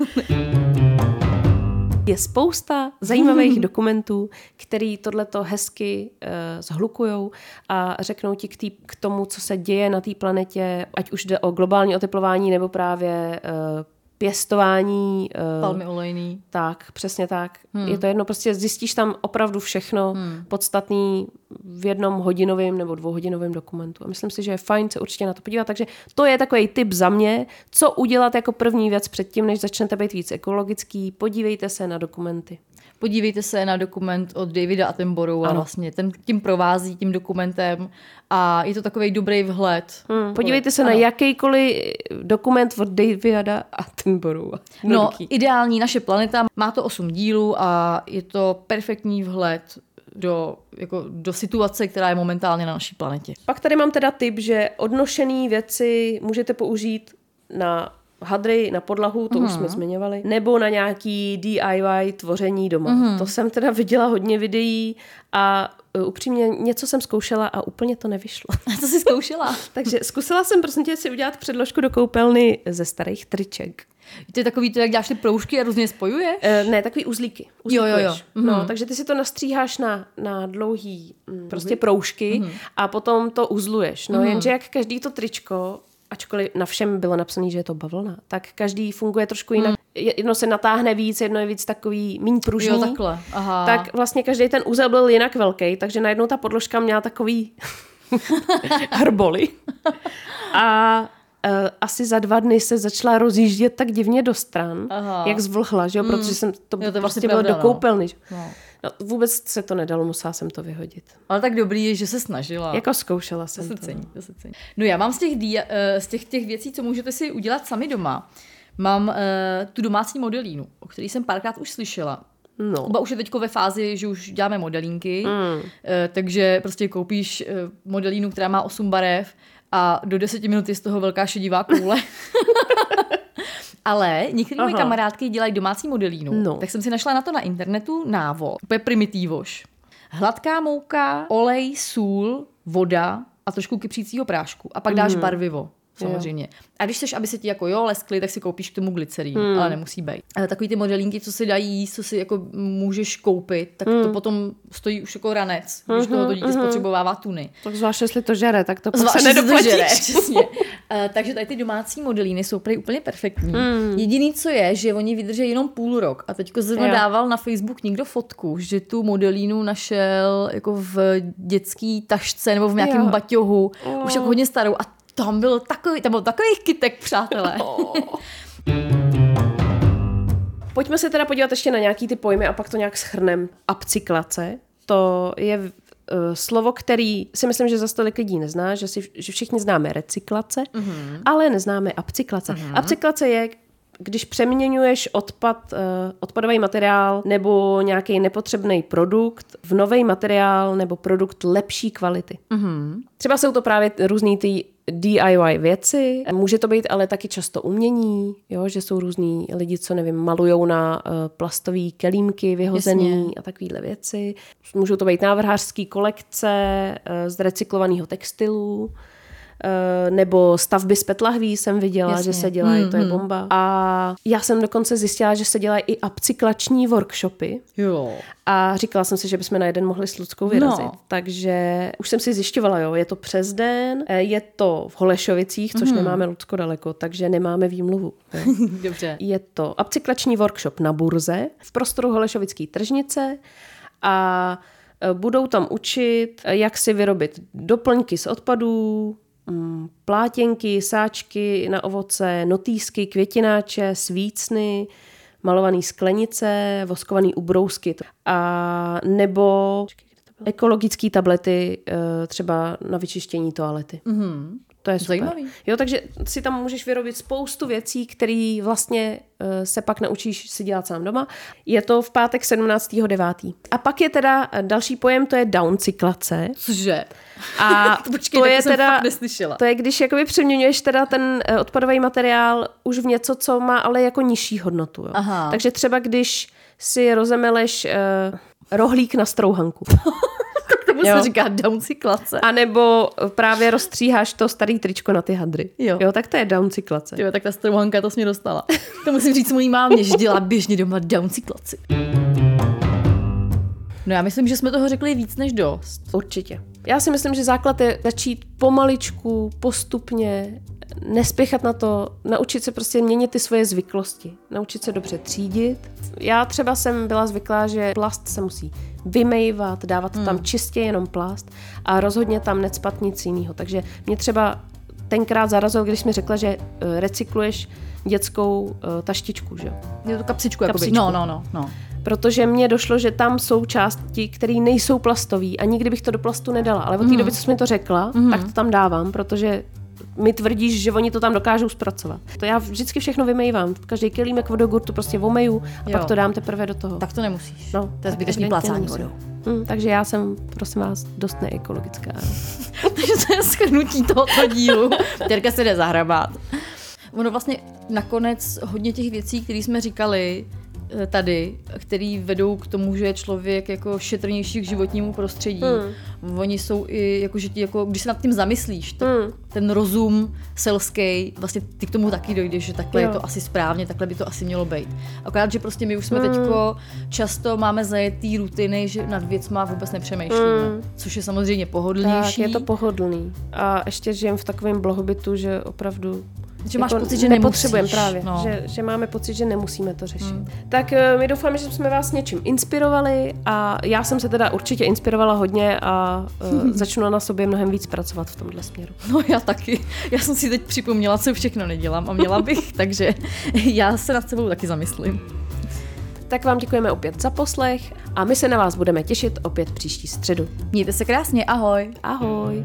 Je spousta zajímavých dokumentů, který tohleto hezky e, zhlukujou a řeknou ti k, tý, k tomu, co se děje na té planetě, ať už jde o globální oteplování nebo právě e, pěstování. E, Palmy olejný. Tak, přesně tak. Hmm. Je to jedno, prostě zjistíš tam opravdu všechno hmm. podstatný v jednom hodinovém nebo dvouhodinovém dokumentu. A myslím si, že je fajn se určitě na to podívat. Takže to je takový tip za mě, co udělat jako první věc předtím, než začnete být víc ekologický. Podívejte se na dokumenty. Podívejte se na dokument od Davida Attenborougha a vlastně ten tím provází tím dokumentem a je to takový dobrý vhled. Hmm. Podívejte se ano. na jakýkoliv dokument od Davida Attenborougha. No, ideální naše planeta. Má to osm dílů a je to perfektní vhled do, jako, do situace, která je momentálně na naší planetě. Pak tady mám teda tip, že odnošené věci můžete použít na hadry, na podlahu, to mm. už jsme zmiňovali, nebo na nějaký D I Y tvoření doma. Mm. To jsem teda viděla hodně videí a upřímně něco jsem zkoušela a úplně to nevyšlo. A co jsi zkoušela? Takže zkusila jsem, prosím tě, si udělat předložku do koupelny ze starých triček. To je takový to, jak děláš ty proužky a různě spojuješ? E, ne, takový uzlíky. Uzlíkuješ. Jo, jo, jo. Mm-hmm. No, takže ty si to nastříháš na, na dlouhý mm-hmm. prostě proužky mm-hmm. a potom to uzluješ. No, mm-hmm. jenže jak každý to tričko, ačkoliv na všem bylo napsané, že je to bavlna, tak každý funguje trošku jinak. Mm. Jedno se natáhne víc, jedno je víc takový míň pružný. Jo, takhle. Aha. Tak vlastně každý ten úzel byl jinak velký, takže najednou ta podložka měla takový hrboly. A asi za dva dny se začala rozjíždět tak divně do stran, Aha. jak zvlhla, že jo? Protože jsem to, jo, to prostě byla do koupelny. No. No. No, vůbec se to nedalo, musela jsem to vyhodit. Ale tak dobrý je, že se snažila. Jako zkoušela jsem to. Cení, to se cení. No já mám z těch, dia, z těch, těch věcí, co můžete si udělat sami doma, mám uh, tu domácí modelínu, o které jsem párkrát už slyšela. No. Kuba už je teďko ve fázi, že už děláme modelínky, mm. takže prostě koupíš modelínu, která má osm barev, a do deseti minut je z toho velká šedivá koule. Ale některé moje kamarádky dělají domácí modelínu. No. Tak jsem si našla na to na internetu návod. To je primitívoš. Hladká mouka, olej, sůl, voda a trošku kypřícího prášku. A pak dáš mm. barvivo. Samozřejmě. Jo. A když chceš, aby se ti jako jo leskly, tak si koupíš k tomu glycerín, hmm. ale nemusí být. Ale takový ty modelínky, co si dají, co si jako můžeš koupit, tak hmm. to potom stojí už jako ranec, když uh-huh, tohoto dítě uh-huh. spotřebovává tuny. Tak zvlášť, jestli to žere, tak to pak se nedoplatíš. Žere, přesně. uh, takže tady ty domácí modelíny jsou prý úplně perfektní. Hmm. Jediný, co je, že oni vydrží jenom půl rok. A teďko zrovna dával na Facebook někdo fotku, že tu modelínu našel jako v dětský tašce nebo v nějakém jo. baťohu, oh. už jako hodně starou. A Tam byl takový, tam byl takových kytek, přátelé. Pojďme se teda podívat ještě na nějaký ty pojmy a pak to nějak shrnem. Upcyklace, to je uh, slovo, který si myslím, že zase tolik lidí nezná, že, si, že všichni známe recyklace, mm-hmm. ale neznáme upcyklace. Mm-hmm. Upcyklace je, když přeměňuješ odpad, uh, odpadový materiál nebo nějaký nepotřebný produkt v nový materiál nebo produkt lepší kvality. Mm-hmm. Třeba jsou to právě různý ty D I Y věci, může to být ale taky často umění, jo? Že jsou různý lidi, co nevím, malujou na uh, plastový kelímky vyhozený Jasně. a takovýhle věci. Můžou to být návrhářský kolekce uh, z recyklovaného textilu, nebo stavby z petlahví jsem viděla, jasně, že se dělají, hmm, to je bomba. A já jsem dokonce zjistila, že se dělají i upcyklační workshopy. Jo. A říkala jsem si, že bychom na jeden mohli s Luckou vyrazit. No. Takže už jsem si zjišťovala, jo, je to přes den, je to v Holešovicích, což mm. nemáme Lucko daleko, takže nemáme výmluvu. Dobře. Je to upcyklační workshop na burze v prostoru Holešovické tržnice a budou tam učit, jak si vyrobit doplňky z odpadů, plátěnky, sáčky na ovoce, notýsky, květináče, svícny, malované sklenice, voskované ubrousky a nebo ekologické tablety třeba na vyčištění toalety. Mm-hmm. To je super. Zajímavý. Jo, takže si tam můžeš vyrobit spoustu věcí, které vlastně se pak naučíš si dělat sám doma. Je to v pátek sedmnáctého devátého A pak je teda další pojem, to je downcyklace. Cože? A počkej, to je teda, to je, když jakoby přeměňuješ teda ten odpadový materiál už v něco, co má ale jako nižší hodnotu. Jo. Aha. Takže třeba když si rozemeleš uh, rohlík na strouhanku. Tomu se říká downcyklace. A nebo právě rozstříháš to starý tričko na ty hadry. Jo, jo, tak to je downcyklace. Jo, tak ta strouhanka, to jsi mě dostala. To musím říct mojí mámě, že dělá běžně doma downcyklaci. No já myslím, že jsme toho řekli víc než dost. Určitě. Já si myslím, že základ je začít pomaličku, postupně, nespěchat na to, naučit se prostě měnit ty svoje zvyklosti, naučit se dobře třídit. Já třeba jsem byla zvyklá, že plast se musí vymejvat, dávat hmm. tam čistě jenom plast a rozhodně tam necpat nic jiného. Takže mě třeba tenkrát zarazilo, když jsi mi řekla, že recykluješ dětskou taštičku, že jo? Je to kapsičku, kapsičku. No, no, no, no. Protože mně došlo, že tam jsou části, které nejsou plastové a nikdy bych to do plastu nedala. Ale od té doby, co jsi mi to řekla, mm. tak to tam dávám, protože mi tvrdíš, že oni to tam dokážou zpracovat. To já vždycky všechno vymejvám. Každý kelímek vodogurtu prostě vomeju a jo. pak to dám teprve do toho. Tak to nemusíš. No, to je zbytečný plácání vodou. Hmm, takže já jsem, prosím vás, dost neekologická. Takže to je shrnutí tohoto dílu. Terka se jde zahrabát. Ono vlastně nakonec hodně těch věcí, které jsme říkali tady, který vedou k tomu, že je člověk jako šetrnější k životnímu prostředí. Hmm. Oni jsou i, jako, že ti, jako, když se nad tím zamyslíš, tak hmm. ten rozum selský, vlastně ty k tomu taky dojdeš, že takhle jo. je to asi správně, takhle by to asi mělo být. Akorát, že prostě my už jsme hmm. teďko často máme zajetý rutiny, že nad věcma vůbec nepřemýšlíme, hmm. což je samozřejmě pohodlnější. Tak, je to pohodlný. A ještě žijem v takovém blahobytu, že opravdu že máš jako pocit, že nepotřebujeme právě, no. že, že máme pocit, že nemusíme to řešit. Hmm. Tak my doufáme, že jsme vás něčím inspirovali a já jsem se teda určitě inspirovala hodně a hmm. začnu na sobě mnohem víc pracovat v tomhle směru. No já taky. Já jsem si teď připomněla, co všechno nedělám a měla bych, takže já se nad sebou taky zamyslím. Tak vám děkujeme opět za poslech a my se na vás budeme těšit opět příští středu. Mějte se krásně, ahoj. Ahoj.